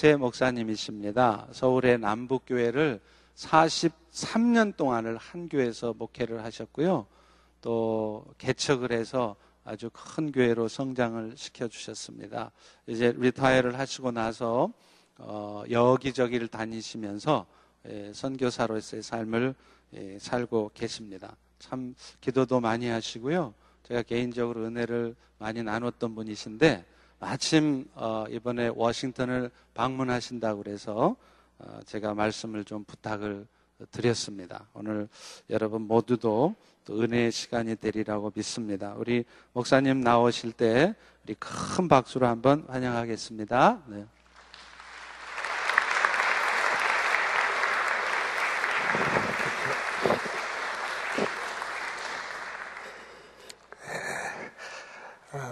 제 목사님이십니다. 서울의 남북교회를 43년 동안을 한 교회에서 목회를 하셨고요. 또 개척을 해서 아주 큰 교회로 성장을 시켜주셨습니다. 이제 리타이어를 하시고 나서 여기저기를 다니시면서 선교사로서의 삶을 살고 계십니다. 참 기도도 많이 하시고요. 제가 개인적으로 은혜를 많이 나눴던 분이신데 마침 이번에 워싱턴을 방문하신다고 그래서 제가 말씀을 좀 부탁을 드렸습니다. 오늘 여러분 모두도 또 은혜의 시간이 되리라고 믿습니다. 우리 목사님 나오실 때 우리 큰 박수로 한번 환영하겠습니다. 네.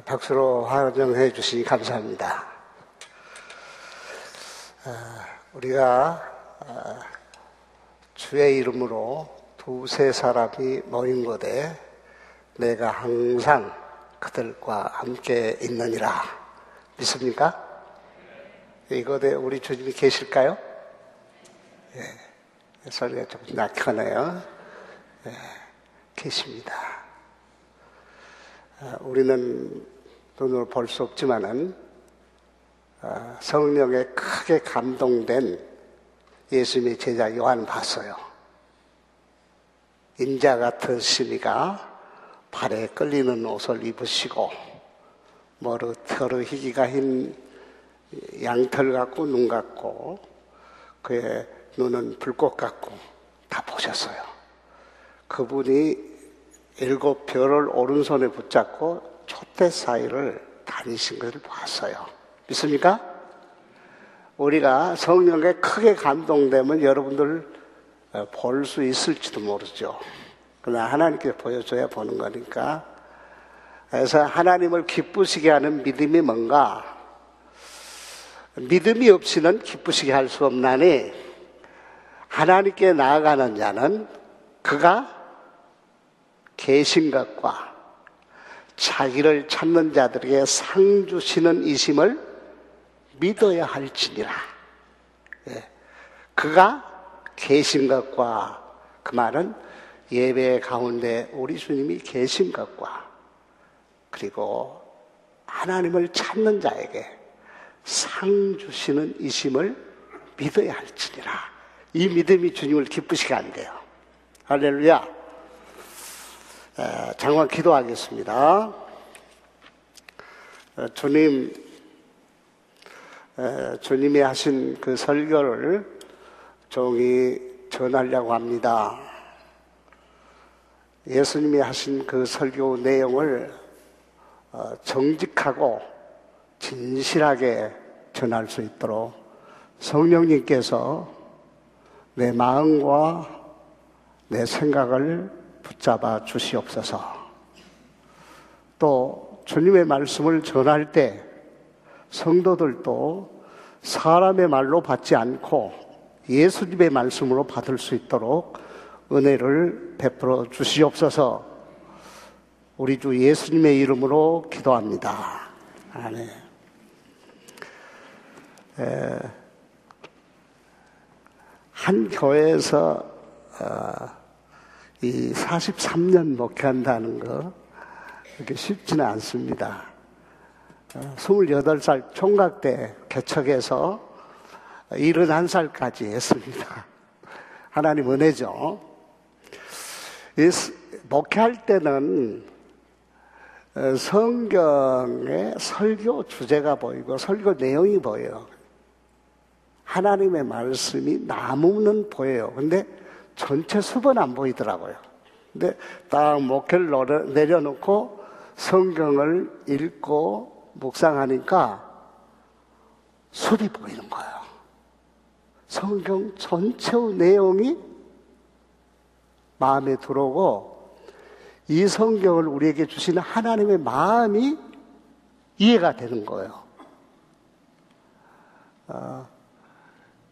박수로 환영해 주시기 감사합니다. 우리가 주의 이름으로 두세 사람이 모인 곳에 내가 항상 그들과 함께 있느니라. 믿습니까? 이곳에 우리 주님이 계실까요? 예, 소리가 조금 약하네요. 예, 계십니다. 우리는 눈으로 볼 수 없지만은 성령에 크게 감동된 예수님의 제자 요한 봤어요. 인자 같으시니가 발에 끌리는 옷을 입으시고 머루터르히기가 흰 양털 같고 눈 같고 그의 눈은 불꽃 같고 다 보셨어요. 그분이 7별을 오른손에 붙잡고 촛대 사이를 다니신 것을 봤어요. 믿습니까? 우리가 성령에 크게 감동되면 여러분들 볼 수 있을지도 모르죠. 그러나 하나님께서 보여줘야 보는 거니까. 그래서 하나님을 기쁘시게 하는 믿음이 뭔가? 믿음이 없이는 기쁘시게 할 수 없나니 하나님께 나아가는 자는 그가 계신 것과 자기를 찾는 자들에게 상 주시는 이심을 믿어야 할지니라. 예. 그가 계신 것과, 그 말은 예배 가운데 우리 주님이 계신 것과 그리고 하나님을 찾는 자에게 상 주시는 이심을 믿어야 할지니라. 이 믿음이 주님을 기쁘시게 한대요. 할렐루야. 잠깐 기도하겠습니다. 주님, 주님이 하신 그 설교를 종이 전하려고 합니다. 예수님이 하신 그 설교 내용을 정직하고 진실하게 전할 수 있도록 성령님께서 내 마음과 내 생각을 붙잡아 주시옵소서. 또 주님의 말씀을 전할 때 성도들도 사람의 말로 받지 않고 예수님의 말씀으로 받을 수 있도록 은혜를 베풀어 주시옵소서. 우리 주 예수님의 이름으로 기도합니다. 아멘. 한 교회에서 이 43년 목회한다는 거 그렇게 쉽지는 않습니다. 28살 총각 때 개척해서 71살까지 했습니다. 하나님 은혜죠. 목회할 때는 성경의 설교 주제가 보이고 설교 내용이 보여요. 하나님의 말씀이 나무는 보여요. 근데 전체 숲은 안 보이더라고요. 근데 딱 목회를 내려놓고 성경을 읽고 묵상하니까 숲이 보이는 거예요. 성경 전체의 내용이 마음에 들어오고 이 성경을 우리에게 주시는 하나님의 마음이 이해가 되는 거예요.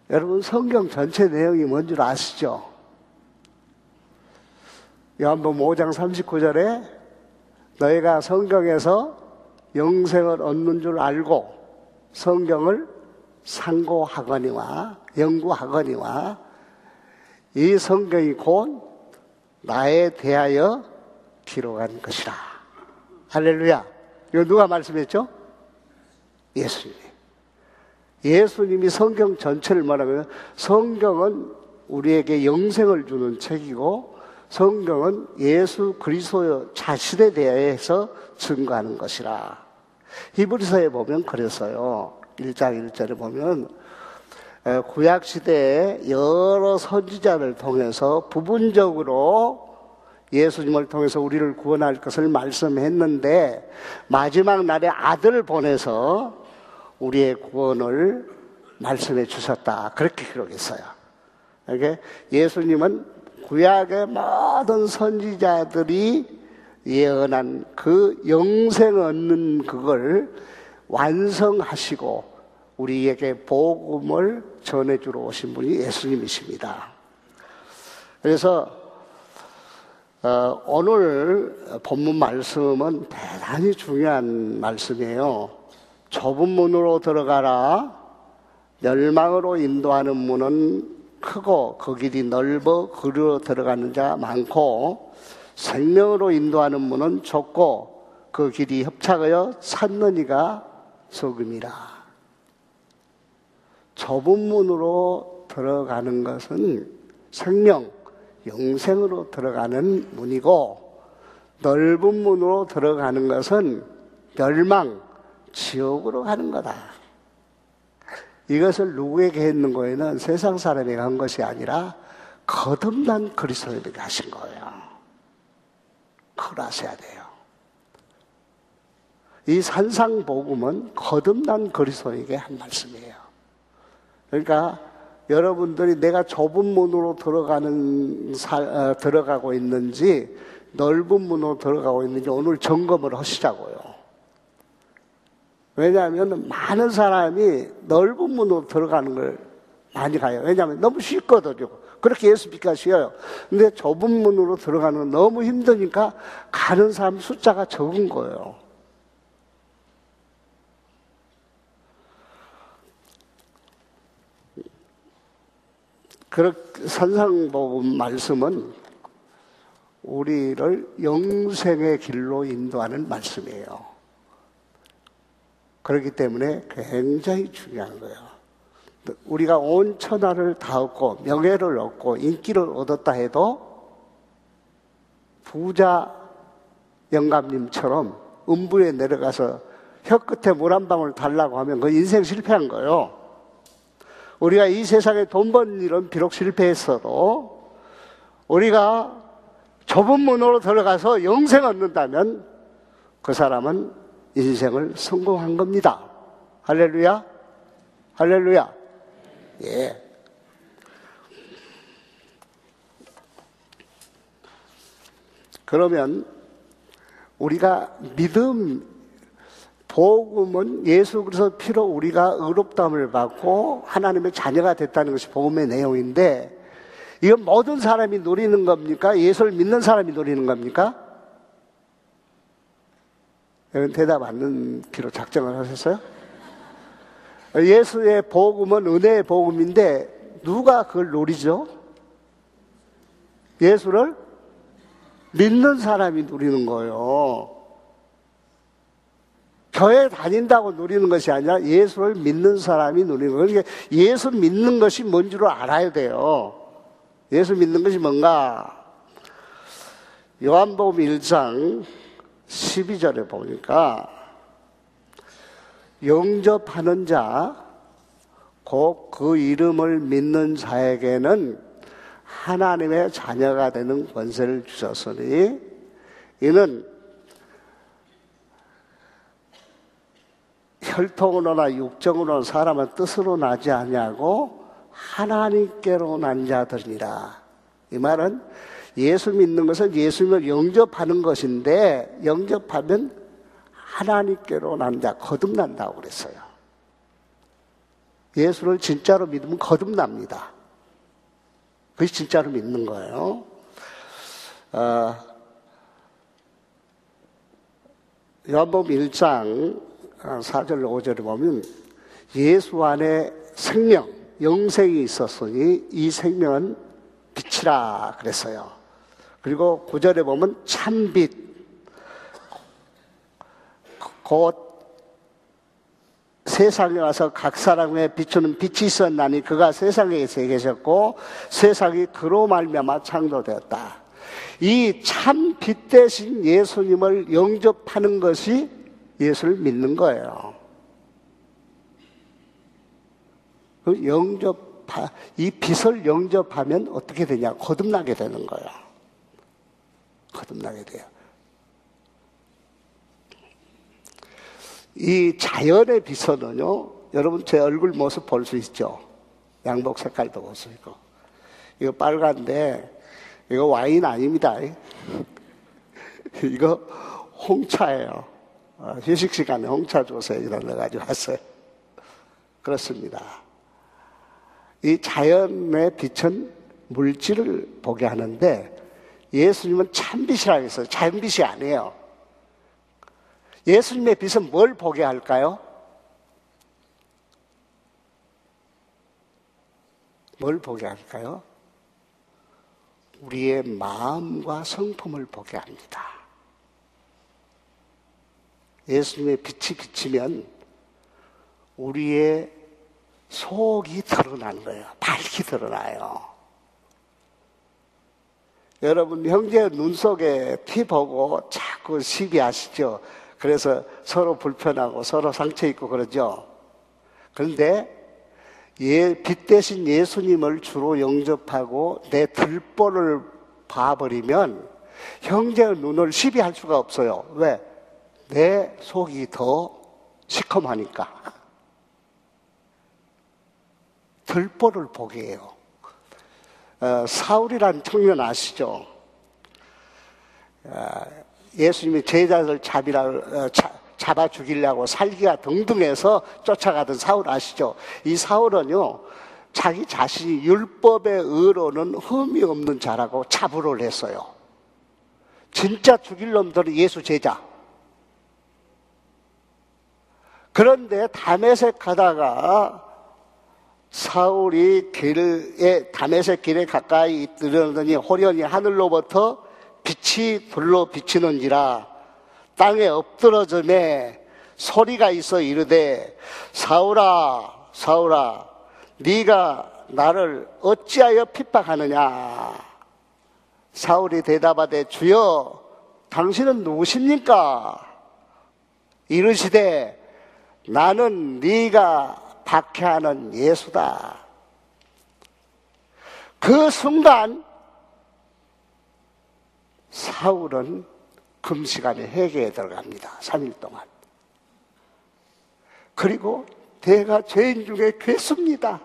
여러분 성경 전체 내용이 뭔 줄 아시죠? 요한복음 5장 39절에 너희가 성경에서 영생을 얻는 줄 알고 성경을 상고하거니와 연구하거니와 이 성경이 곧 나에 대하여 기록한 것이라. 할렐루야. 이거 누가 말씀했죠? 예수님. 예수님이 성경 전체를 말하면 성경은 우리에게 영생을 주는 책이고 성경은 예수 그리스도 자신에 대해서 증거하는 것이라. 히브리서에 보면 그래서요. 1장 1절에 보면 구약시대에 여러 선지자를 통해서 부분적으로 예수님을 통해서 우리를 구원할 것을 말씀했는데 마지막 날에 아들을 보내서 우리의 구원을 말씀해 주셨다. 그렇게 기록했어요. 이렇게 예수님은 구약의 모든 선지자들이 예언한 그 영생 얻는 그걸 완성하시고 우리에게 복음을 전해주러 오신 분이 예수님이십니다. 그래서 오늘 본문 말씀은 대단히 중요한 말씀이에요. 좁은 문으로 들어가라. 멸망으로 인도하는 문은 크고 그 길이 넓어 그리로 들어가는 자 많고 생명으로 인도하는 문은 좁고 그 길이 협착하여 찾는 이가 적음이라. 좁은 문으로 들어가는 것은 생명, 영생으로 들어가는 문이고 넓은 문으로 들어가는 것은 멸망, 지옥으로 가는 거다. 이것을 누구에게 했는 거에는 세상 사람에게 한 것이 아니라 거듭난 그리스도에게 하신 거예요. 그걸 아셔야 돼요. 이 산상복음은 거듭난 그리스도에게 한 말씀이에요. 그러니까 여러분들이 내가 좁은 문으로 들어가고 있는지 넓은 문으로 들어가고 있는지 오늘 점검을 하시자고요. 왜냐하면 많은 사람이 넓은 문으로 들어가는 걸 많이 가요. 왜냐하면 너무 쉽거든요. 그렇게 예수 믿기가 쉬워요. 근데 좁은 문으로 들어가는 건 너무 힘드니까 가는 사람 숫자가 적은 거예요. 그렇게 산상복음 말씀은 우리를 영생의 길로 인도하는 말씀이에요. 그렇기 때문에 굉장히 중요한 거예요. 우리가 온 천하를 다 얻고 명예를 얻고 인기를 얻었다 해도 부자 영감님처럼 음부에 내려가서 혀끝에 물 한 방울 달라고 하면 그 인생 실패한 거예요. 우리가 이 세상에 돈 버는 일은 비록 실패했어도 우리가 좁은 문으로 들어가서 영생 얻는다면 그 사람은 인생을 성공한 겁니다. 할렐루야? 할렐루야? 예. 그러면 우리가 복음은 예수 그리스도 피로 우리가 의롭다함을 받고 하나님의 자녀가 됐다는 것이 복음의 내용인데 이건 모든 사람이 누리는 겁니까? 예수를 믿는 사람이 누리는 겁니까? 대답 않는 귀로 작정을 하셨어요? 예수의 복음은 은혜의 복음인데 누가 그걸 누리죠? 예수를 믿는 사람이 누리는 거예요. 교회 다닌다고 누리는 것이 아니라 예수를 믿는 사람이 누리는 거예요. 그러니까 예수 믿는 것이 뭔지를 알아야 돼요. 예수 믿는 것이 뭔가 요한복음 1장 12절에 보니까 영접하는 자 곧 그 이름을 믿는 자에게는 하나님의 자녀가 되는 권세를 주셨으니 이는 혈통으로나 육정으로나 사람은 뜻으로 나지 아니하고 하나님께로 난 자들이라. 이 말은 예수 믿는 것은 예수님을 영접하는 것인데 영접하면 하나님께로 난 자, 거듭난다고 그랬어요. 예수를 진짜로 믿으면 거듭납니다. 그것이 진짜로 믿는 거예요. 요한복음 1장 4절 5절을 보면 예수 안에 생명, 영생이 있었으니 이 생명은 빛이라 그랬어요. 그리고 9절에 보면 참빛, 곧 세상에 와서 각 사람에 비추는 빛이 있었나니 그가 세상에 계셨고 세상이 그로 말미암아 창조되었다. 이 참 빛 대신 예수님을 영접하는 것이 예수를 믿는 거예요. 이 빛을 영접하면 어떻게 되냐? 거듭나게 되는 거예요. 거듭나게 돼요. 이 자연의 빛은요, 여러분 제 얼굴 모습 볼 수 있죠? 양복 색깔도 볼 수 있고. 이거 빨간데 이거 와인 아닙니다. 이거 홍차예요. 휴식 시간에 홍차 주세요 이런 가지고 왔어요. 그렇습니다. 이 자연의 빛은 물질을 보게 하는데 예수님은 참빛이라고 했어요. 자연빛이 아니에요. 예수님의 빛은 뭘 보게 할까요? 뭘 보게 할까요? 우리의 마음과 성품을 보게 합니다. 예수님의 빛이 비치면 우리의 속이 드러나는 거예요. 밝히 드러나요. 여러분 형제의 눈 속에 피 보고 자꾸 시비하시죠. 그래서 서로 불편하고 서로 상처 있고 그러죠. 그런데 빛 대신 예수님을 주로 영접하고 내 들보를 봐버리면 형제의 눈을 시비할 수가 없어요. 왜? 내 속이 더 시커머니까. 들보를 보게 해요. 사울이라는 청년 아시죠? 예수님이 제자들 잡아 죽이려고 살기가 등등해서 쫓아가던 사울 아시죠? 이 사울은요, 자기 자신이 율법의 의로는 흠이 없는 자라고 자부를 했어요. 진짜 죽일 놈들은 예수 제자. 그런데 다메섹 가다가 사울이 다메섹 길에 가까이 이르더니 호련히 하늘로부터 빛이 불로 비치는지라 땅에 엎드러짐에 소리가 있어 이르되 사울아 사울아 네가 나를 어찌하여 핍박하느냐. 사울이 대답하되 주여 당신은 누구십니까 이르시되 나는 네가 박해하는 예수다. 그 순간 사울은 금시간에 회개에 들어갑니다. 3일 동안. 그리고 내가 죄인 중에 괴수입니다.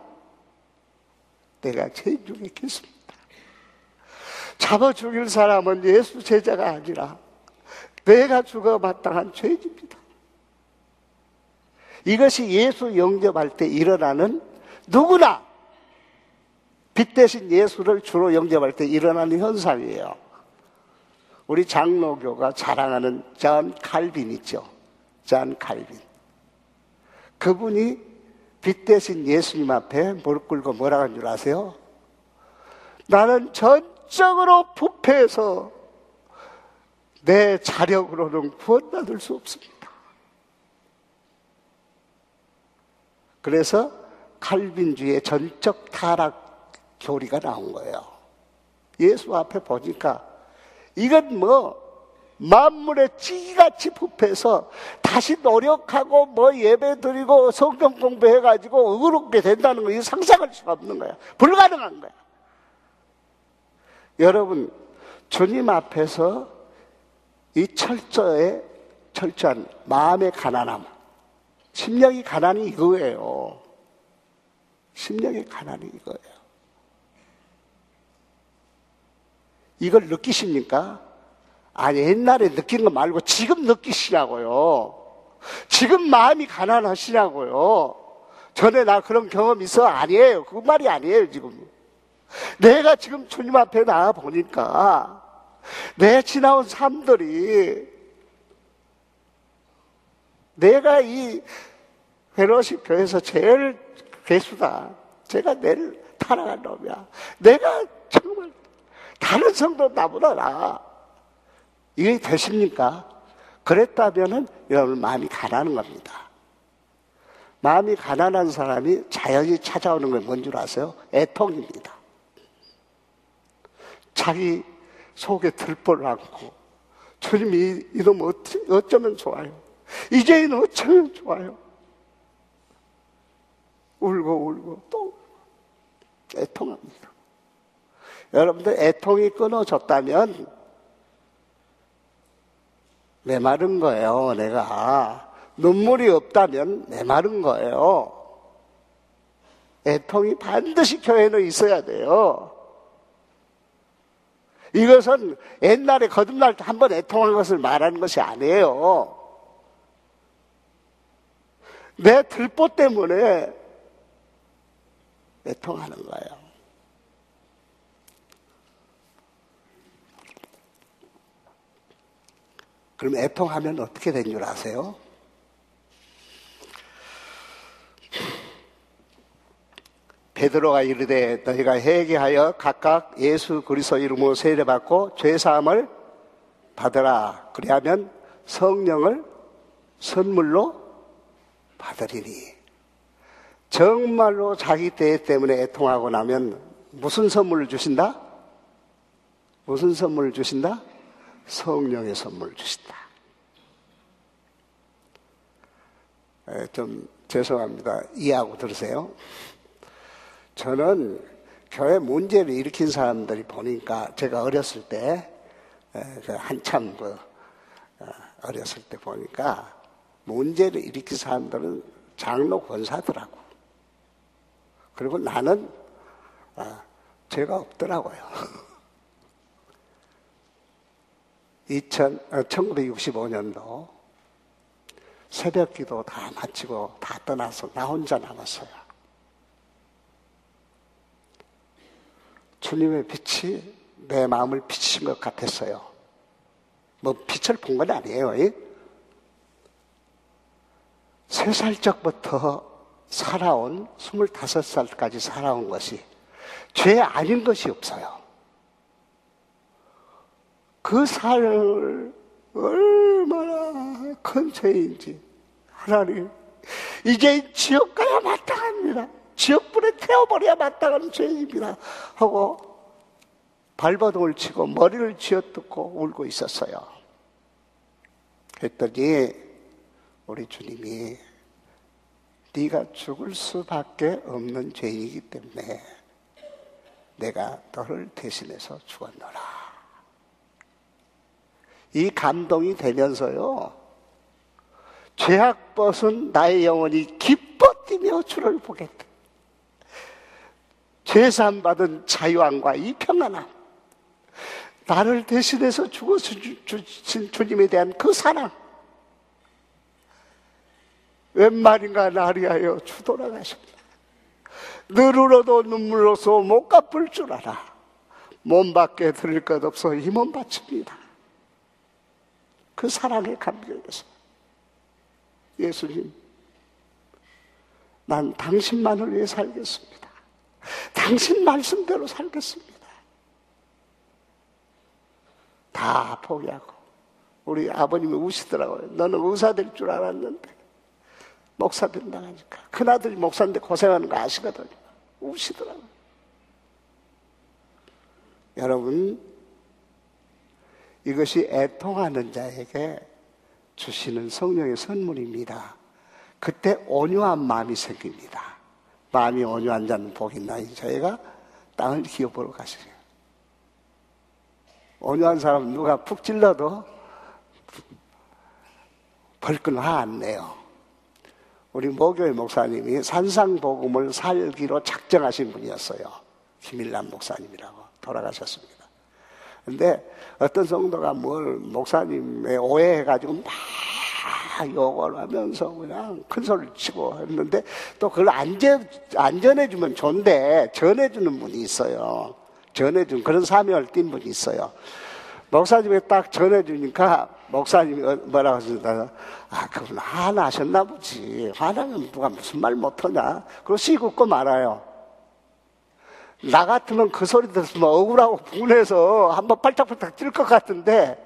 내가 죄인 중에 괴수입니다. 잡아 죽일 사람은 예수 제자가 아니라 내가 죽어 마땅한 죄인입니다. 이것이 예수 영접할 때 일어나는 누구나 빛 대신 예수를 주로 영접할 때 일어나는 현상이에요. 우리 장로교가 자랑하는 존 칼빈 있죠. 존 칼빈. 그분이 빛 대신 예수님 앞에 무릎 꿇고 뭐라고 한 줄 아세요? 나는 전적으로 부패해서 내 자력으로는 구원받을 수 없습니다. 그래서 칼빈주의 전적 타락 교리가 나온 거예요. 예수 앞에 보니까 이건 만물의 찌기같이 부패해서 다시 노력하고 예배 드리고 성경 공부해가지고 의롭게 된다는 거, 이거 상상할 수가 없는 거야. 불가능한 거야. 여러분, 주님 앞에서 이 철저한 마음의 가난함, 심령의 가난이 이거예요. 심령의 가난이 이거예요. 이걸 느끼십니까? 아니, 옛날에 느낀 거 말고 지금 느끼시냐고요. 지금 마음이 가난하시냐고요. 전에 나 그런 경험 있어? 아니에요. 그 말이 아니에요, 지금. 내가 지금 주님 앞에 나와 보니까 내 지나온 삶들이 내가 이 회로식 교회에서 제일 괴수다. 제가 내를 타락한 놈이야. 내가 정말 다른 성도 나보다 나아. 이게 되십니까? 그랬다면은 여러분 마음이 가난한 겁니다. 마음이 가난한 사람이 자연히 찾아오는 건 뭔 줄 아세요? 애통입니다. 자기 속에 들볼 않고 주님 이놈 어쩌면 좋아요. 이제는 어쩌면 좋아요. 울고 울고 또 애통합니다. 여러분들 애통이 끊어졌다면 메마른 거예요. 내가 눈물이 없다면 메마른 거예요. 애통이 반드시 교회는 있어야 돼요. 이것은 옛날에 거듭날 때 한번 애통한 것을 말하는 것이 아니에요. 내 들보 때문에 애통하는 거예요. 그럼 애통하면 어떻게 된 줄 아세요? 베드로가 이르되 너희가 회개하여 각각 예수 그리스도 이름으로 세례받고 죄사함을 받으라. 그리하면 성령을 선물로 받으리니. 정말로 자기 죄 때문에 애통하고 나면 무슨 선물을 주신다? 무슨 선물을 주신다? 성령의 선물을 주신다. 좀 죄송합니다. 이해하고 들으세요. 저는 교회 문제를 일으킨 사람들이 보니까 제가 어렸을 때 한참 어렸을 때 보니까 문제를 일으킨 사람들은 장로 권사더라고. 그리고 나는 죄가 없더라고요. 1965년도 새벽기도 다 마치고 다 떠나서 나 혼자 남았어요. 주님의 빛이 내 마음을 비치신 것 같았어요. 뭐 빛을 본 건 아니에요. 3살 적부터 살아온 25살까지 살아온 것이 죄 아닌 것이 없어요. 그 삶을 얼마나 큰 죄인지 하나님 이제 지옥 가야 마땅합니다. 지옥불에 태워버려야 마땅한 죄입니다 하고 발버둥을 치고 머리를 쥐어뜯고 울고 있었어요. 그랬더니 우리 주님이 네가 죽을 수밖에 없는 죄이기 때문에 내가 너를 대신해서 죽었노라. 이 감동이 되면서요 죄악벗은 나의 영혼이 기뻐 뛰며 주를 보겠다. 죄사함 받은 자유함과 이 평안함, 나를 대신해서 죽어주신 주님에 대한 그 사랑, 웬 말인가 나를 위하여 주 돌아가셨다. 늘 울어도 눈물로서 못 갚을 줄 알아. 몸 밖에 드릴 것 없어 이 몸 바칩니다. 그 사랑의 감격에서 예수님 난 당신만을 위해 살겠습니다. 당신 말씀대로 살겠습니다. 다 포기하고 우리 아버님이 우시더라고요. 너는 의사 될 줄 알았는데 목사 된다 하니까 큰아들이 목사인데 고생하는 거 아시거든요. 우시더라고요. 여러분 이것이 애통하는 자에게 주시는 성령의 선물입니다. 그때 온유한 마음이 생깁니다. 마음이 온유한 자는 복이 있나니 저희가 땅을 기업으로 가시래요. 온유한 사람은 누가 푹 찔러도 벌끈 화 안 내요. 우리 모교의 목사님이 산상복음을 살기로 작정하신 분이었어요. 김일남 목사님이라고 돌아가셨습니다. 근데 어떤 성도가 뭘 목사님의 오해해가지고 막 욕을 하면서 그냥 큰 소리를 치고 했는데 또 그걸 안 전해주면 좋은데 전해주는 분이 있어요. 전해준 그런 사명을 띈 분이 있어요. 목사님이 딱 전해주니까 목사님이 뭐라고 하셨나? 아, 그분 화나셨나 보지. 화나면 누가 무슨 말 못하냐. 그리고 씩 웃고 말아요. 나 같으면 그 소리 들었으면 억울하고 분해서 한번 팔짝팔짝 뛸 것 같은데,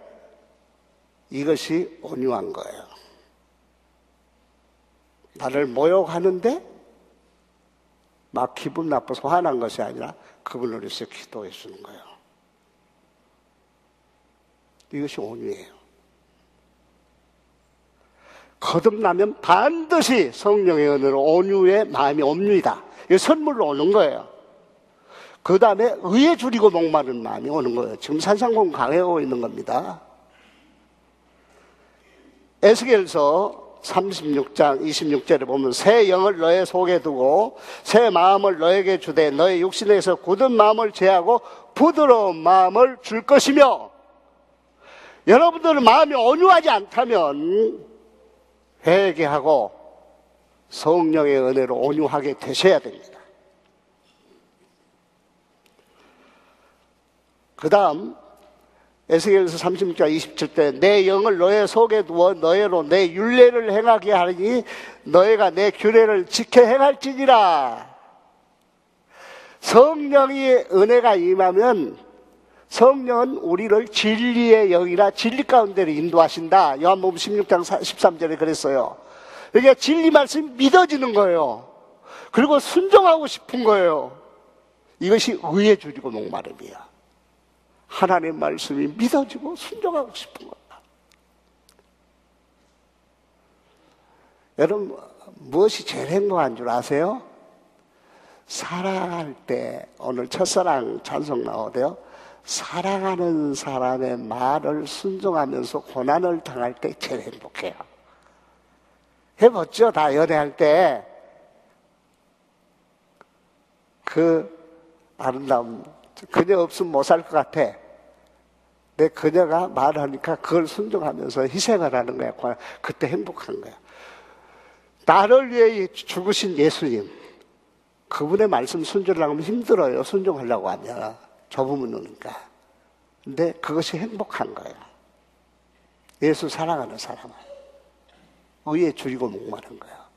이것이 온유한 거예요. 나를 모욕하는데 막 기분 나빠서 화난 것이 아니라 그분을 위해서 기도해 주는 거예요. 이것이 온유예요. 거듭나면 반드시 성령의 은혜로 온유의 마음이 옵니다. 이게 선물로 오는 거예요. 그 다음에 의에 줄이고 목마른 마음이 오는 거예요. 지금 산상공 강해오고 있는 겁니다. 에스겔서 36장 26절에 보면 새 영을 너의 속에 두고 새 마음을 너에게 주되 너의 육신에서 굳은 마음을 제하고 부드러운 마음을 줄 것이며, 여러분들은 마음이 온유하지 않다면 회개하고 성령의 은혜로 온유하게 되셔야 됩니다. 그 다음 에스겔서 36장 27절에 내 영을 너의 속에 두어 너희로 내 율례를 행하게 하니 너희가 내 규례를 지켜 행할지니라. 성령의 은혜가 임하면 성령은 우리를 진리의 영이라 진리 가운데로 인도하신다. 요한복음 16장 13절에 그랬어요. 그러니까 진리 말씀이 믿어지는 거예요. 그리고 순종하고 싶은 거예요. 이것이 의에 줄이고 목마름이야. 하나님의 말씀이 믿어지고 순종하고 싶은 겁니다. 여러분, 무엇이 제일 행복한 줄 아세요? 사랑할 때, 오늘 첫사랑 찬송 나오대요. 사랑하는 사람의 말을 순종하면서 고난을 당할 때 제일 행복해요. 해봤죠? 다 연애할 때. 그 아름다운 그녀 없으면 못 살 것 같아. 내 그녀가 말하니까 그걸 순종하면서 희생을 하는 거야. 그때 행복한 거야. 나를 위해 죽으신 예수님, 그분의 말씀 순종하려고 하면 힘들어요. 순종하려고 하면 좁으면 노니까. 근데 그것이 행복한 거야. 예수 사랑하는 사람은 의에 줄이고 목마른 거야.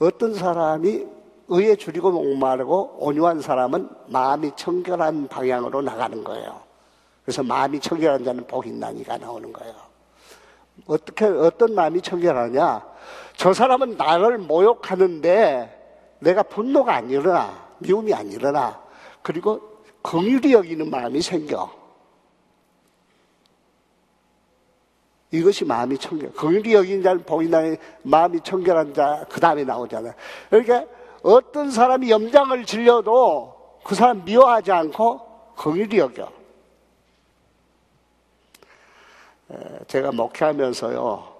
어떤 사람이 의에 줄이고 목마르고 온유한 사람은 마음이 청결한 방향으로 나가는 거예요. 그래서 마음이 청결한 자는 복이 있나니가 나오는 거예요. 어떻게, 어떤 마음이 청결하냐? 저 사람은 나를 모욕하는데 내가 분노가 안 일어나, 미움이 안 일어나. 그리고 긍휼히 여기는 마음이 생겨. 이것이 마음이 청결. 긍휼히 여기는 자는 복이 있나니, 마음이 청결한 자, 그 다음에 나오잖아요. 그러니까 어떤 사람이 염장을 질려도 그 사람 미워하지 않고 긍휼히 여겨. 제가 목회하면서요,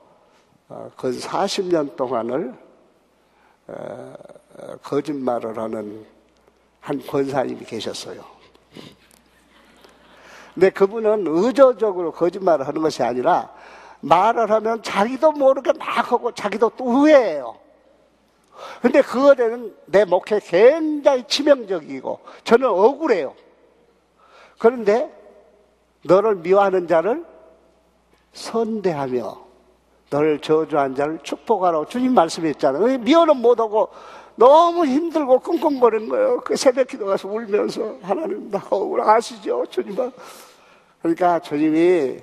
근 40년 동안을 거짓말을 하는 한 권사님이 계셨어요. 근데 그분은 의도적으로 거짓말을 하는 것이 아니라 말을 하면 자기도 모르게 막 하고 자기도 또 후회해요. 근데 그거는 내 목에 굉장히 치명적이고 저는 억울해요. 그런데 너를 미워하는 자를 선대하며 너를 저주한 자를 축복하라고 주님 말씀했잖아요. 미워는 못하고 너무 힘들고 끙끙거리는 거예요. 그 새벽 기도 가서 울면서 하나님 나 억울하시죠 주님아. 그러니까 주님이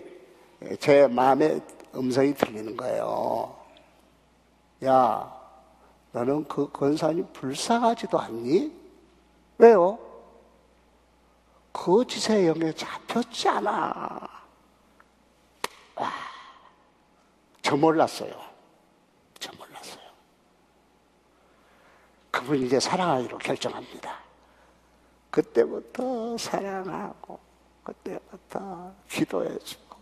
제 마음에 음성이 들리는 거예요. 야, 너는 그 권사님 불쌍하지도 않니? 왜요? 거짓의 영에 잡혔지 않아. 와, 저 몰랐어요. 저 몰랐어요. 그분이 이제 사랑하기로 결정합니다. 그때부터 사랑하고, 그때부터 기도해주고.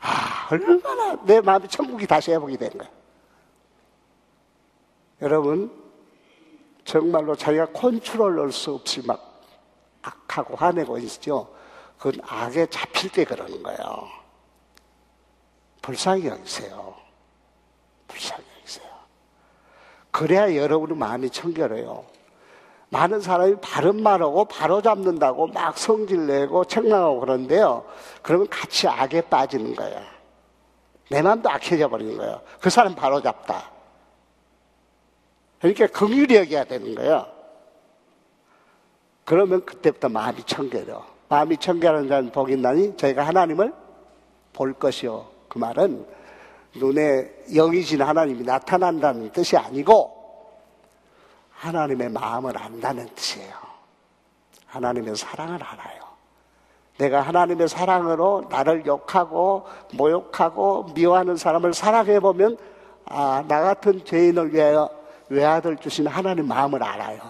아, 얼마나 내 마음이 천국이 다시 회복이 된 거야. 여러분, 정말로 자기가 컨트롤할 수 없이 막 악하고 화내고 있죠. 그건 악에 잡힐 때 그러는 거예요. 불쌍히 여기세요. 불쌍히 여기세요. 그래야 여러분의 마음이 청결해요. 많은 사람이 바른 말하고 바로잡는다고 막 성질내고 책망하고 그런데요, 그러면 같이 악에 빠지는 거예요. 내 마음도 악해져 버리는 거예요. 그 사람 바로잡다. 그러니까 긍휼히 여겨야 되는 거예요. 그러면 그때부터 마음이 청결해요. 마음이 청결한 자는 복이 있나니 저희가 하나님을 볼 것이요. 그 말은 눈에 영이신 하나님이 나타난다는 뜻이 아니고 하나님의 마음을 안다는 뜻이에요. 하나님의 사랑을 알아요. 내가 하나님의 사랑으로 나를 욕하고 모욕하고 미워하는 사람을 사랑해보면, 아, 나 같은 죄인을 위하여 외아들 주신 하나님 마음을 알아요.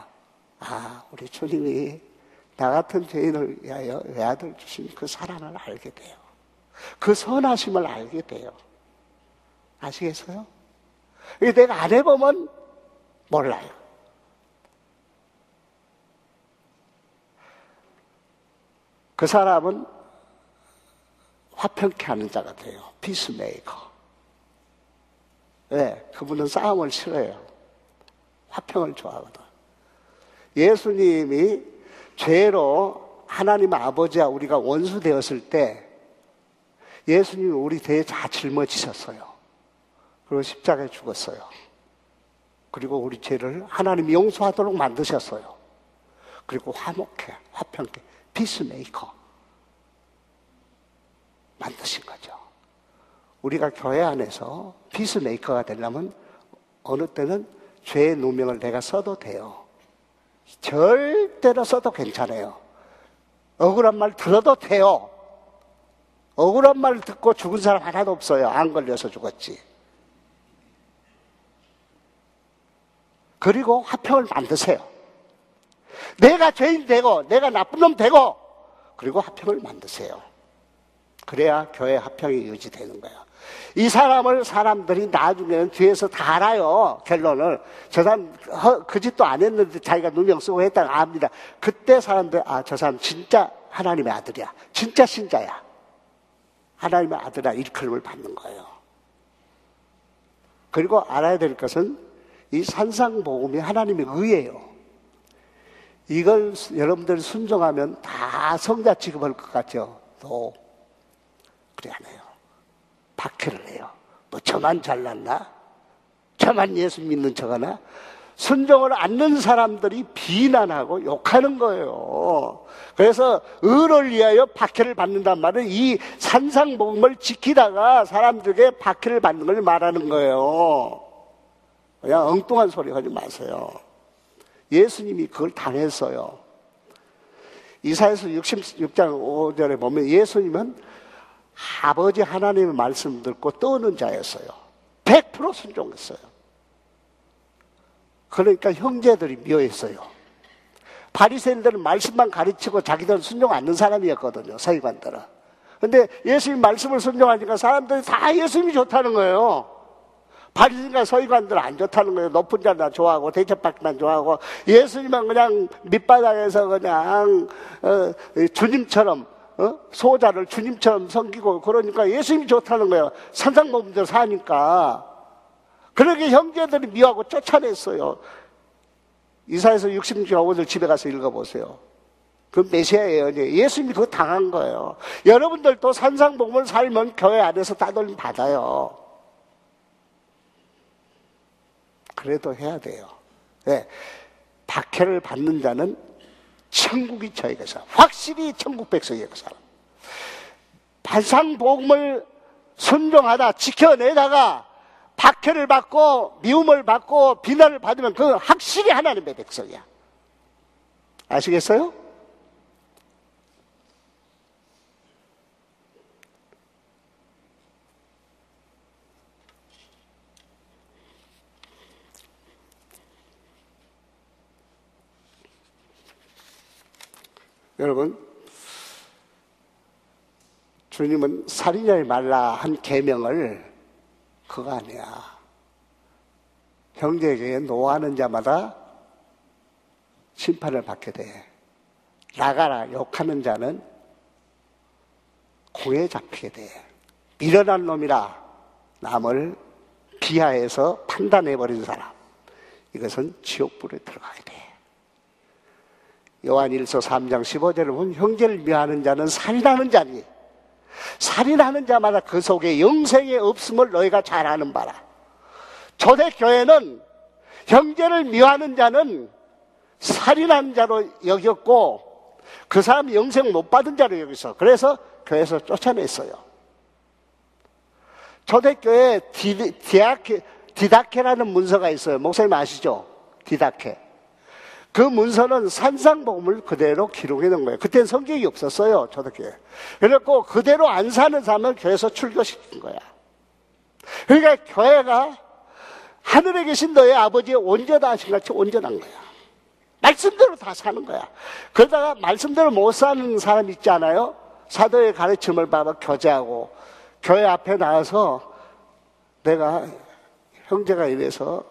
아, 우리 주님이 나 같은 죄인을 위하여 외아들 주신 그 사랑을 알게 돼요. 그 선하심을 알게 돼요. 아시겠어요? 이게 내가 안 해보면 몰라요. 그 사람은 화평케 하는 자가 돼요. 피스메이커. 네, 그분은 싸움을 싫어해요. 화평을 좋아하거든. 예수님이 죄로 하나님 아버지와 우리가 원수 되었을 때 예수님이 우리 대에 다 짊어지셨어요. 그리고 십자가에 죽었어요. 그리고 우리 죄를 하나님이 용서하도록 만드셨어요. 그리고 화목해, 화평케, 피스메이커 만드신 거죠. 우리가 교회 안에서 피스메이커가 되려면 어느 때는 죄의 누명을 내가 써도 돼요. 절대로 써도 괜찮아요. 억울한 말 들어도 돼요. 억울한 말 듣고 죽은 사람 하나도 없어요. 안 걸려서 죽었지. 그리고 화평을 만드세요. 내가 죄인 되고 내가 나쁜 놈 되고, 그리고 화평을 만드세요. 그래야 교회 화평이 유지되는 거예요. 이 사람을 사람들이 나중에는 뒤에서 다 알아요. 결론을. 저 사람 그 짓도 안 했는데 자기가 누명 쓰고 했다는 걸 압니다. 그때 사람들, 아, 저 사람 진짜 하나님의 아들이야. 진짜 신자야. 하나님의 아들이라 일컬음을 받는 거예요. 그리고 알아야 될 것은 이 산상복음이 하나님의 의예요. 이걸 여러분들 순종하면 다 성자 취급할 것 같죠? 또 그래 안 해요. 박해를 해요. 뭐 저만 잘났나? 저만 예수 믿는 척하나? 순종을 않는 사람들이 비난하고 욕하는 거예요. 그래서 의를 위하여 박해를 받는단 말은 이 산상복음을 지키다가 사람들에게 박해를 받는 걸 말하는 거예요. 그냥 엉뚱한 소리 하지 마세요. 예수님이 그걸 당했어요. 이사야서 66장 5절에 보면 예수님은 아버지 하나님의 말씀 듣고 떠는 자였어요. 100% 순종했어요. 그러니까 형제들이 미워했어요. 바리새인들은 말씀만 가르치고 자기들은 순종 않는 사람이었거든요. 서기관들은. 근데 예수님 말씀을 순종하니까 사람들이 다 예수님이 좋다는 거예요. 바리새인과 서기관들은 안 좋다는 거예요. 높은 자나 좋아하고 대접받기만 좋아하고, 예수님은 그냥 밑바닥에서 그냥 주님처럼, 소자를 주님처럼 섬기고, 그러니까 예수님이 좋다는 거예요. 산상복음대로 사니까. 그러게 형제들이 미워하고 쫓아냈어요. 이사야서 66장 5절 집에 가서 읽어보세요. 그 메시아 예언이에요. 예수님이 그거 당한 거예요. 여러분들도 산상복음을 살면 교회 안에서 따돌림 받아요. 그래도 해야 돼요. 네. 박해를 받는 자는 천국이 저희 그 사람. 확실히 천국 백성이에요, 그 사람. 산상복음을 순종하다 지켜내다가 박해를 받고 미움을 받고 비난을 받으면 그건 확실히 하나님의 백성이야. 아시겠어요? 여러분, 주님은 살인하지 말라 한 계명을 그거 아니야. 형제에게 노하는 자마다 심판을 받게 돼. 나가라 욕하는 자는 공에 잡히게 돼. 미련한 놈이라, 남을 비하해서 판단해버린 사람, 이것은 지옥불에 들어가게 돼. 요한 1서 3장 15절을 보면 형제를 미워하는 자는 살인하는 자니 살인하는 자마다 그 속에 영생에 없음을 너희가 잘 아는 바라. 초대교회는 형제를 미워하는 자는 살인하는 자로 여겼고 그 사람이 영생 못 받은 자로 여겼어. 그래서 교회에서 쫓아냈어요. 초대교회에 디다케라는 문서가 있어요. 목사님 아시죠? 디다케. 그 문서는 산상복음을 그대로 기록해 놓은 거예요. 그때는 성경이 없었어요. 초대교회. 그래서 그대로 안 사는 사람을 교회에서 출교시킨 거야. 그러니까 교회가 하늘에 계신 너의 아버지의 온전하신 같이 온전한 거야. 말씀대로 다 사는 거야. 그러다가 말씀대로 못 사는 사람 있잖아요. 사도의 가르침을 받아 교제하고 교회 앞에 나와서 내가 형제가 이래서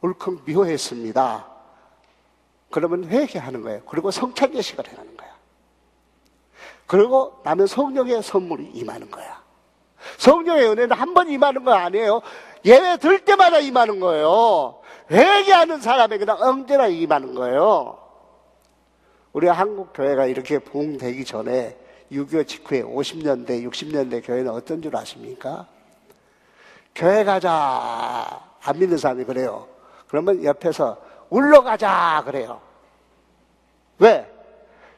울컥 미워했습니다. 그러면 회개하는 거예요. 그리고 성찬 예식을 해가는 거야. 그리고 나는 성령의 선물이 임하는 거야. 성령의 은혜는 한 번 임하는 거 아니에요. 예배 들 때마다 임하는 거예요. 회개하는 사람에게 언제나 임하는 거예요. 우리 한국 교회가 이렇게 부흥되기 전에 6.25 직후에 50년대, 60년대 교회는 어떤 줄 아십니까? 교회 가자. 안 믿는 사람이 그래요. 그러면 옆에서 울러가자 그래요. 왜?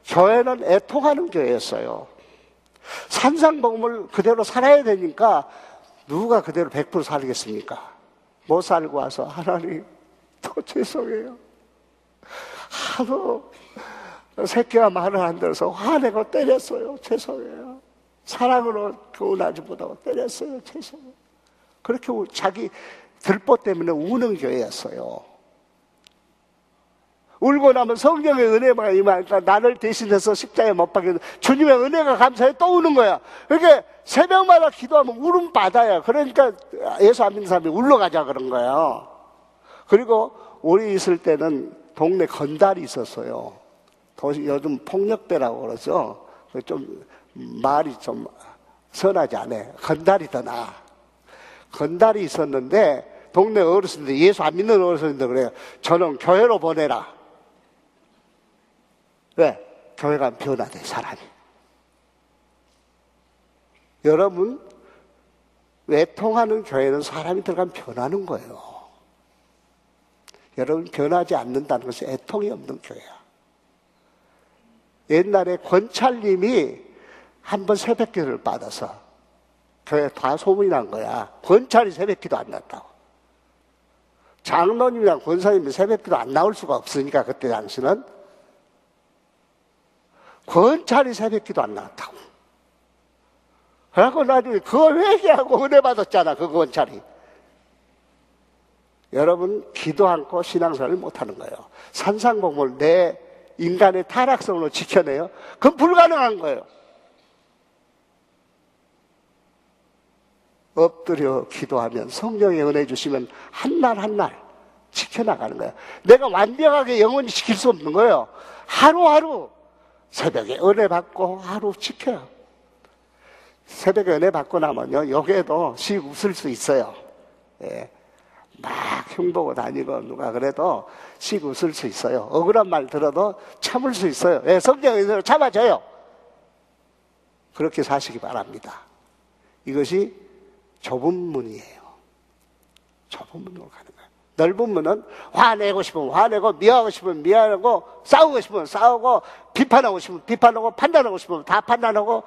교회는 애통하는 교회였어요. 산상복음을 그대로 살아야 되니까 누가 그대로 100% 살겠습니까? 못 살고 와서 하나님 더 죄송해요. 하도 새끼와 말을 안 들어서 화내고 때렸어요. 죄송해요. 사랑으로 교훈하지 못하고 때렸어요. 죄송해요. 그렇게 자기 들보 때문에 우는 교회였어요. 울고 나면 성령의 은혜가 임하니까 나를 대신해서 십자에 못 박혀 주님의 은혜가 감사해 또 우는 거야. 그러니까 새벽마다 기도하면 울음 받아요. 그러니까 예수 안 믿는 사람이 울러가자 그런 거예요. 그리고 우리 있을 때는 동네 건달이 있었어요. 요즘 폭력배라고 그러죠. 좀 말이 좀 선하지 않아요. 건달이 더 나아. 건달이 있었는데 동네 어르신들, 예수 안 믿는 어르신들 그래요. 저는 교회로 보내라. 왜? 교회가 변화돼 사람이. 여러분, 외통하는 교회는 사람이 들어가면 변하는 거예요. 여러분, 변하지 않는다는 것은 애통이 없는 교회야. 옛날에 권찰님이 한번 새벽기도를 받아서 교회 다 소문이 난 거야. 권찰이 새벽기도 안 났다고. 장로님이랑 권사님이 새벽기도 안 나올 수가 없으니까 그때 당시는 권찰이 새벽기도 안 나왔다고. 그래갖고 나중에 그걸 회개하고 은혜 받았잖아. 그 권찰이. 여러분, 기도 않고 신앙생활을 못하는 거예요. 산상복음을 내 인간의 타락성으로 지켜내요. 그건 불가능한 거예요. 엎드려 기도하면 성령의 은혜 주시면 한 날 한 날 지켜나가는 거예요. 내가 완벽하게 영원히 지킬 수 없는 거예요. 하루하루 새벽에 은혜 받고 하루 지켜요. 새벽에 은혜 받고 나면요, 여기에도 씩 웃을 수 있어요. 예. 막 흉보고 다니고 누가 그래도 씩 웃을 수 있어요. 억울한 말 들어도 참을 수 있어요. 예, 성령의 은혜로 참아줘요. 그렇게 사시기 바랍니다. 이것이 좁은 문이에요. 좁은 문으로 가는 거예요. 넓은 문은 화내고 싶으면 화내고, 미워하고 싶으면 미워하고, 싸우고 싶으면 싸우고, 비판하고 싶으면 비판하고, 판단하고 싶으면 다 판단하고,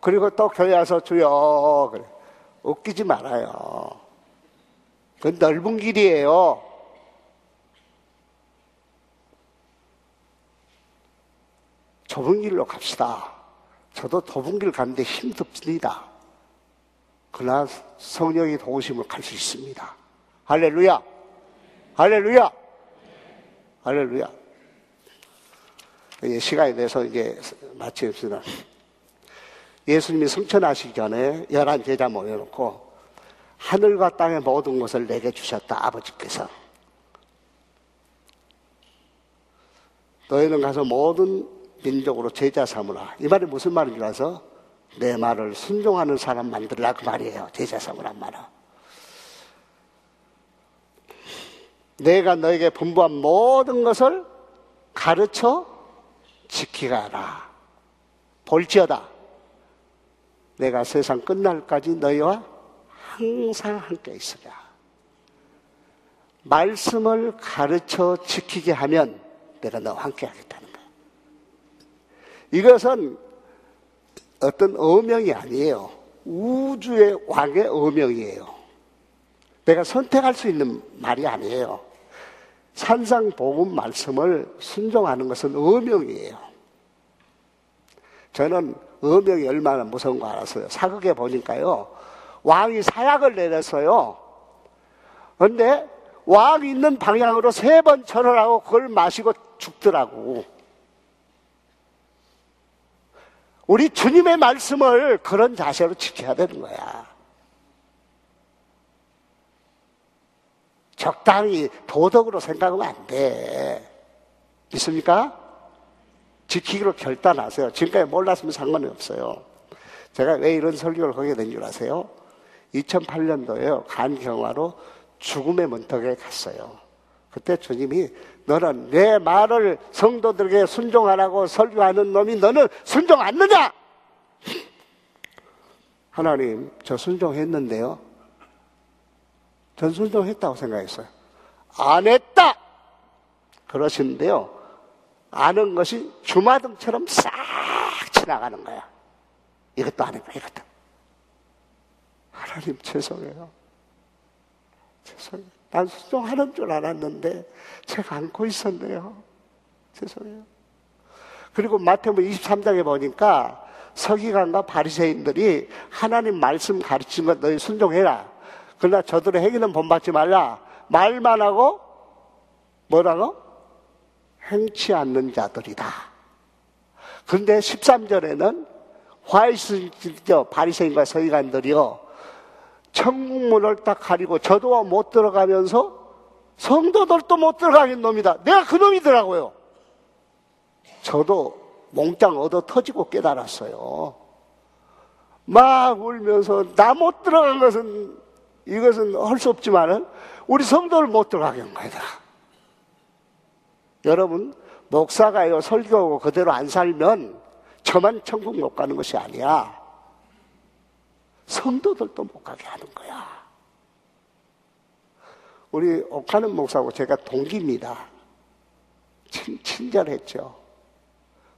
그리고 또 교회 와서 주여 그래. 웃기지 말아요. 그건 넓은 길이에요. 좁은 길로 갑시다. 저도 좁은 길 가는데 힘듭니다. 그러나 성령이 도우심을 갈 수 있습니다. 할렐루야. 할렐루야. 할렐루야. 이제 시간이 돼서 이제 마치겠습니다. 예수님이 승천하시기 전에 11제자 모여놓고 하늘과 땅의 모든 것을 내게 주셨다. 아버지께서 너희는 가서 모든 민족으로 제자 삼으라. 이 말이 무슨 말인지 알아서 내 말을 순종하는 사람 만들라 그 말이에요. 제자 삼으란 말은 내가 너에게 분부한 모든 것을 가르쳐 지키라. 볼지어다 내가 세상 끝날까지 너희와 항상 함께 있으랴. 말씀을 가르쳐 지키게 하면 내가 너와 함께 하겠다는 거예요. 이것은 어떤 어명이 아니에요. 우주의 왕의 어명이에요. 내가 선택할 수 있는 말이 아니에요. 산상보훈 말씀을 순종하는 것은 어명이에요. 저는 어명이 얼마나 무서운 거 알았어요. 사극에 보니까요, 왕이 사약을 내렸어요. 그런데 왕이 있는 방향으로 3번 전환하고 그걸 마시고 죽더라고. 우리 주님의 말씀을 그런 자세로 지켜야 되는 거야. 적당히 도덕으로 생각하면 안 돼. 믿습니까? 지키기로 결단하세요. 지금까지 몰랐으면 상관이 없어요. 제가 왜 이런 설교를 하게 된 줄 아세요? 2008년도에요 간경화로 죽음의 문턱에 갔어요. 그때 주님이 너는 내 말을 성도들에게 순종하라고 설교하는 놈이 너는 순종 안 느냐? 하나님, 저 순종했는데요. 전 순종했다고 생각했어요. 안 했다! 그러시는데요. 아는 것이 주마등처럼 싹 지나가는 거야. 이것도 안 했다, 이것도. 하나님, 죄송해요. 죄송해요. 난 순종하는 줄 알았는데 제가 안고 있었네요. 죄송해요. 그리고 마태복음 23장에 보니까 서기관과 바리새인들이 하나님 말씀 가르친 것 너희 순종해라. 그러나 저들의 행위는 본받지 말라. 말만 하고 뭐라고? 행치 않는 자들이다. 그런데 13절에는 화이신지죠. 바리새인과 서기관들이요, 천국문을 딱 가리고 저도 못 들어가면서 성도들도 못 들어가는 놈이다. 내가 그 놈이더라고요. 저도 몽땅 얻어 터지고 깨달았어요. 막 울면서 나 못 들어간 것은 이것은 할 수 없지만은 우리 성도를 못 들어가게 한 거다. 여러분, 목사가요 설교하고 그대로 안 살면 저만 천국 못 가는 것이 아니야. 성도들도 못 가게 하는 거야. 우리 옥하는 목사하고 제가 동기입니다. 친절했죠.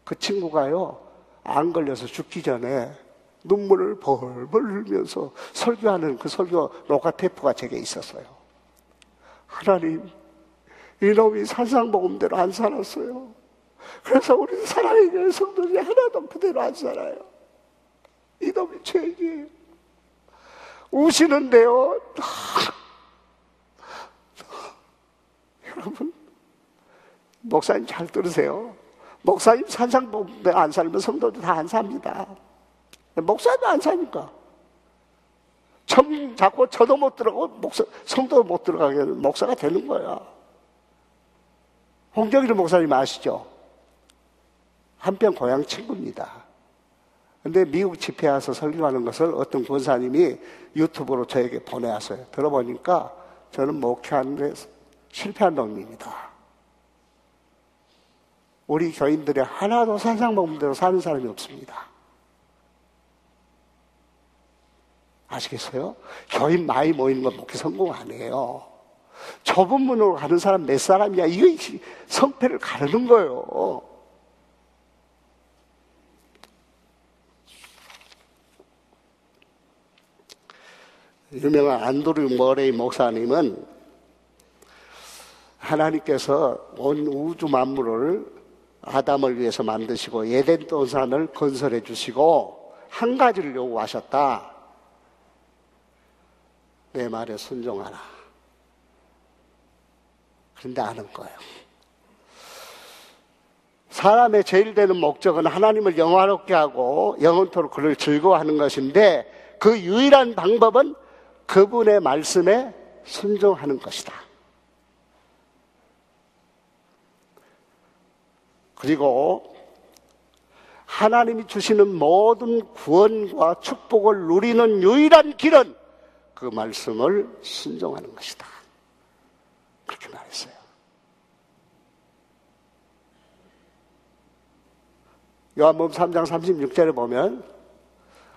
그 친구가요 안 걸려서 죽기 전에 눈물을 벌벌 흘리면서 설교하는 그 설교 녹화 테이프가 제게 있었어요. 하나님, 이놈이 산상복음대로 안 살았어요. 그래서 우리 사랑의 교회 성도들이 하나도 그대로 안 살아요. 이놈이 죄인이에요. 우시는데요. 여러분, 목사님 잘 들으세요. 목사님 산상복음대로 안 살면 성도도 다 안 삽니다. 목사도 안 사니까. 자꾸 저도 못 들어가고 성도 못 들어가게 목사가 되는 거야. 홍정일 목사님 아시죠? 한편 고향 친구입니다. 근데 미국 집회 와서 설교하는 것을 어떤 권사님이 유튜브로 저에게 보내왔어요. 들어보니까 저는 목회하는데 실패한 놈입니다. 우리 교인들이 하나도 산상복음대로 사는 사람이 없습니다. 아시겠어요? 교인 많이 모이는 건 목회 성공 안 해요. 좁은 문으로 가는 사람 몇 사람이야. 이거 성패를 가르는 거예요. 유명한 안드류 머레이 목사님은 하나님께서 온 우주 만물을 아담을 위해서 만드시고 에덴 동산을 건설해 주시고 한 가지를 요구하셨다. 내 말에 순종하라. 그런데 아는 거예요. 사람의 제일 되는 목적은 하나님을 영화롭게 하고 영원토록 그를 즐거워하는 것인데 그 유일한 방법은 그분의 말씀에 순종하는 것이다. 그리고 하나님이 주시는 모든 구원과 축복을 누리는 유일한 길은 그 말씀을 순종하는 것이다. 그렇게 말했어요. 요한복음 3장 36절에 보면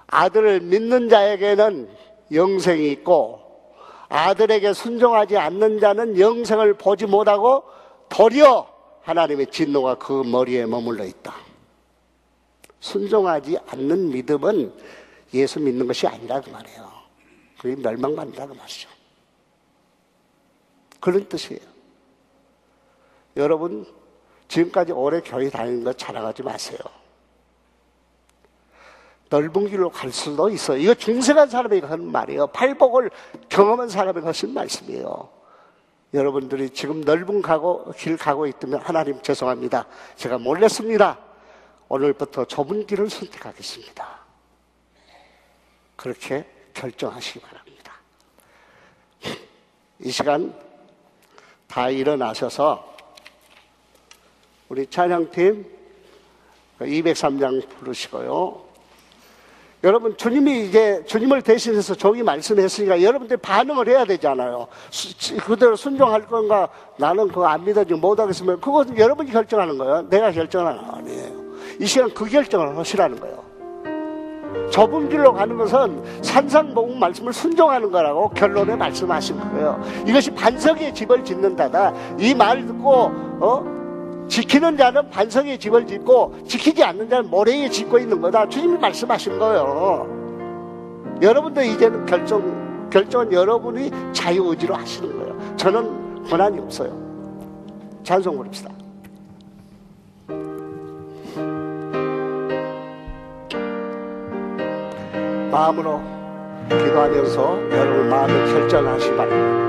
아들을 믿는 자에게는 영생이 있고 아들에게 순종하지 않는 자는 영생을 보지 못하고 도리어 하나님의 진노가 그 머리에 머물러 있다. 순종하지 않는 믿음은 예수 믿는 것이 아니라 그 말이에요. 그게 멸망받는다 그 말이죠. 그런 뜻이에요. 여러분 지금까지 오래 교회 다니는 거 자랑하지 마세요. 넓은 길로 갈 수도 있어요. 이거 중생한 사람에게 하는 말이에요. 팔복을 경험한 사람에게 하신 말씀이에요. 여러분들이 지금 넓은 길 가고 있다면 하나님 죄송합니다. 제가 몰랐습니다. 오늘부터 좁은 길을 선택하겠습니다. 그렇게 결정하시기 바랍니다. 이 시간 다 일어나셔서 우리 찬양팀 203장 부르시고요. 여러분 주님이 이제 주님을 대신해서 종이 말씀했으니까 여러분들 반응을 해야 되잖아요. 그대로 순종할 건가 나는 그거 안 믿어주고 못하겠으면 그것은 여러분이 결정하는 거예요. 내가 결정하는 거 아니에요. 이 시간 그 결정을 하시라는 거예요. 좁은 길로 가는 것은 산상복음 말씀을 순종하는 거라고 결론에 말씀하신 거예요. 이것이 반석의 집을 짓는다다. 이 말을 듣고 지키는 자는 반석에 집을 짓고 지키지 않는 자는 모래에 짓고 있는 거다. 주님이 말씀하신 거예요. 여러분도 이제는 결정은 여러분이 자유의지로 하시는 거예요. 저는 권한이 없어요. 찬송 부릅시다. 마음으로 기도하면서 여러분 마음을 결정하시기 바랍니다.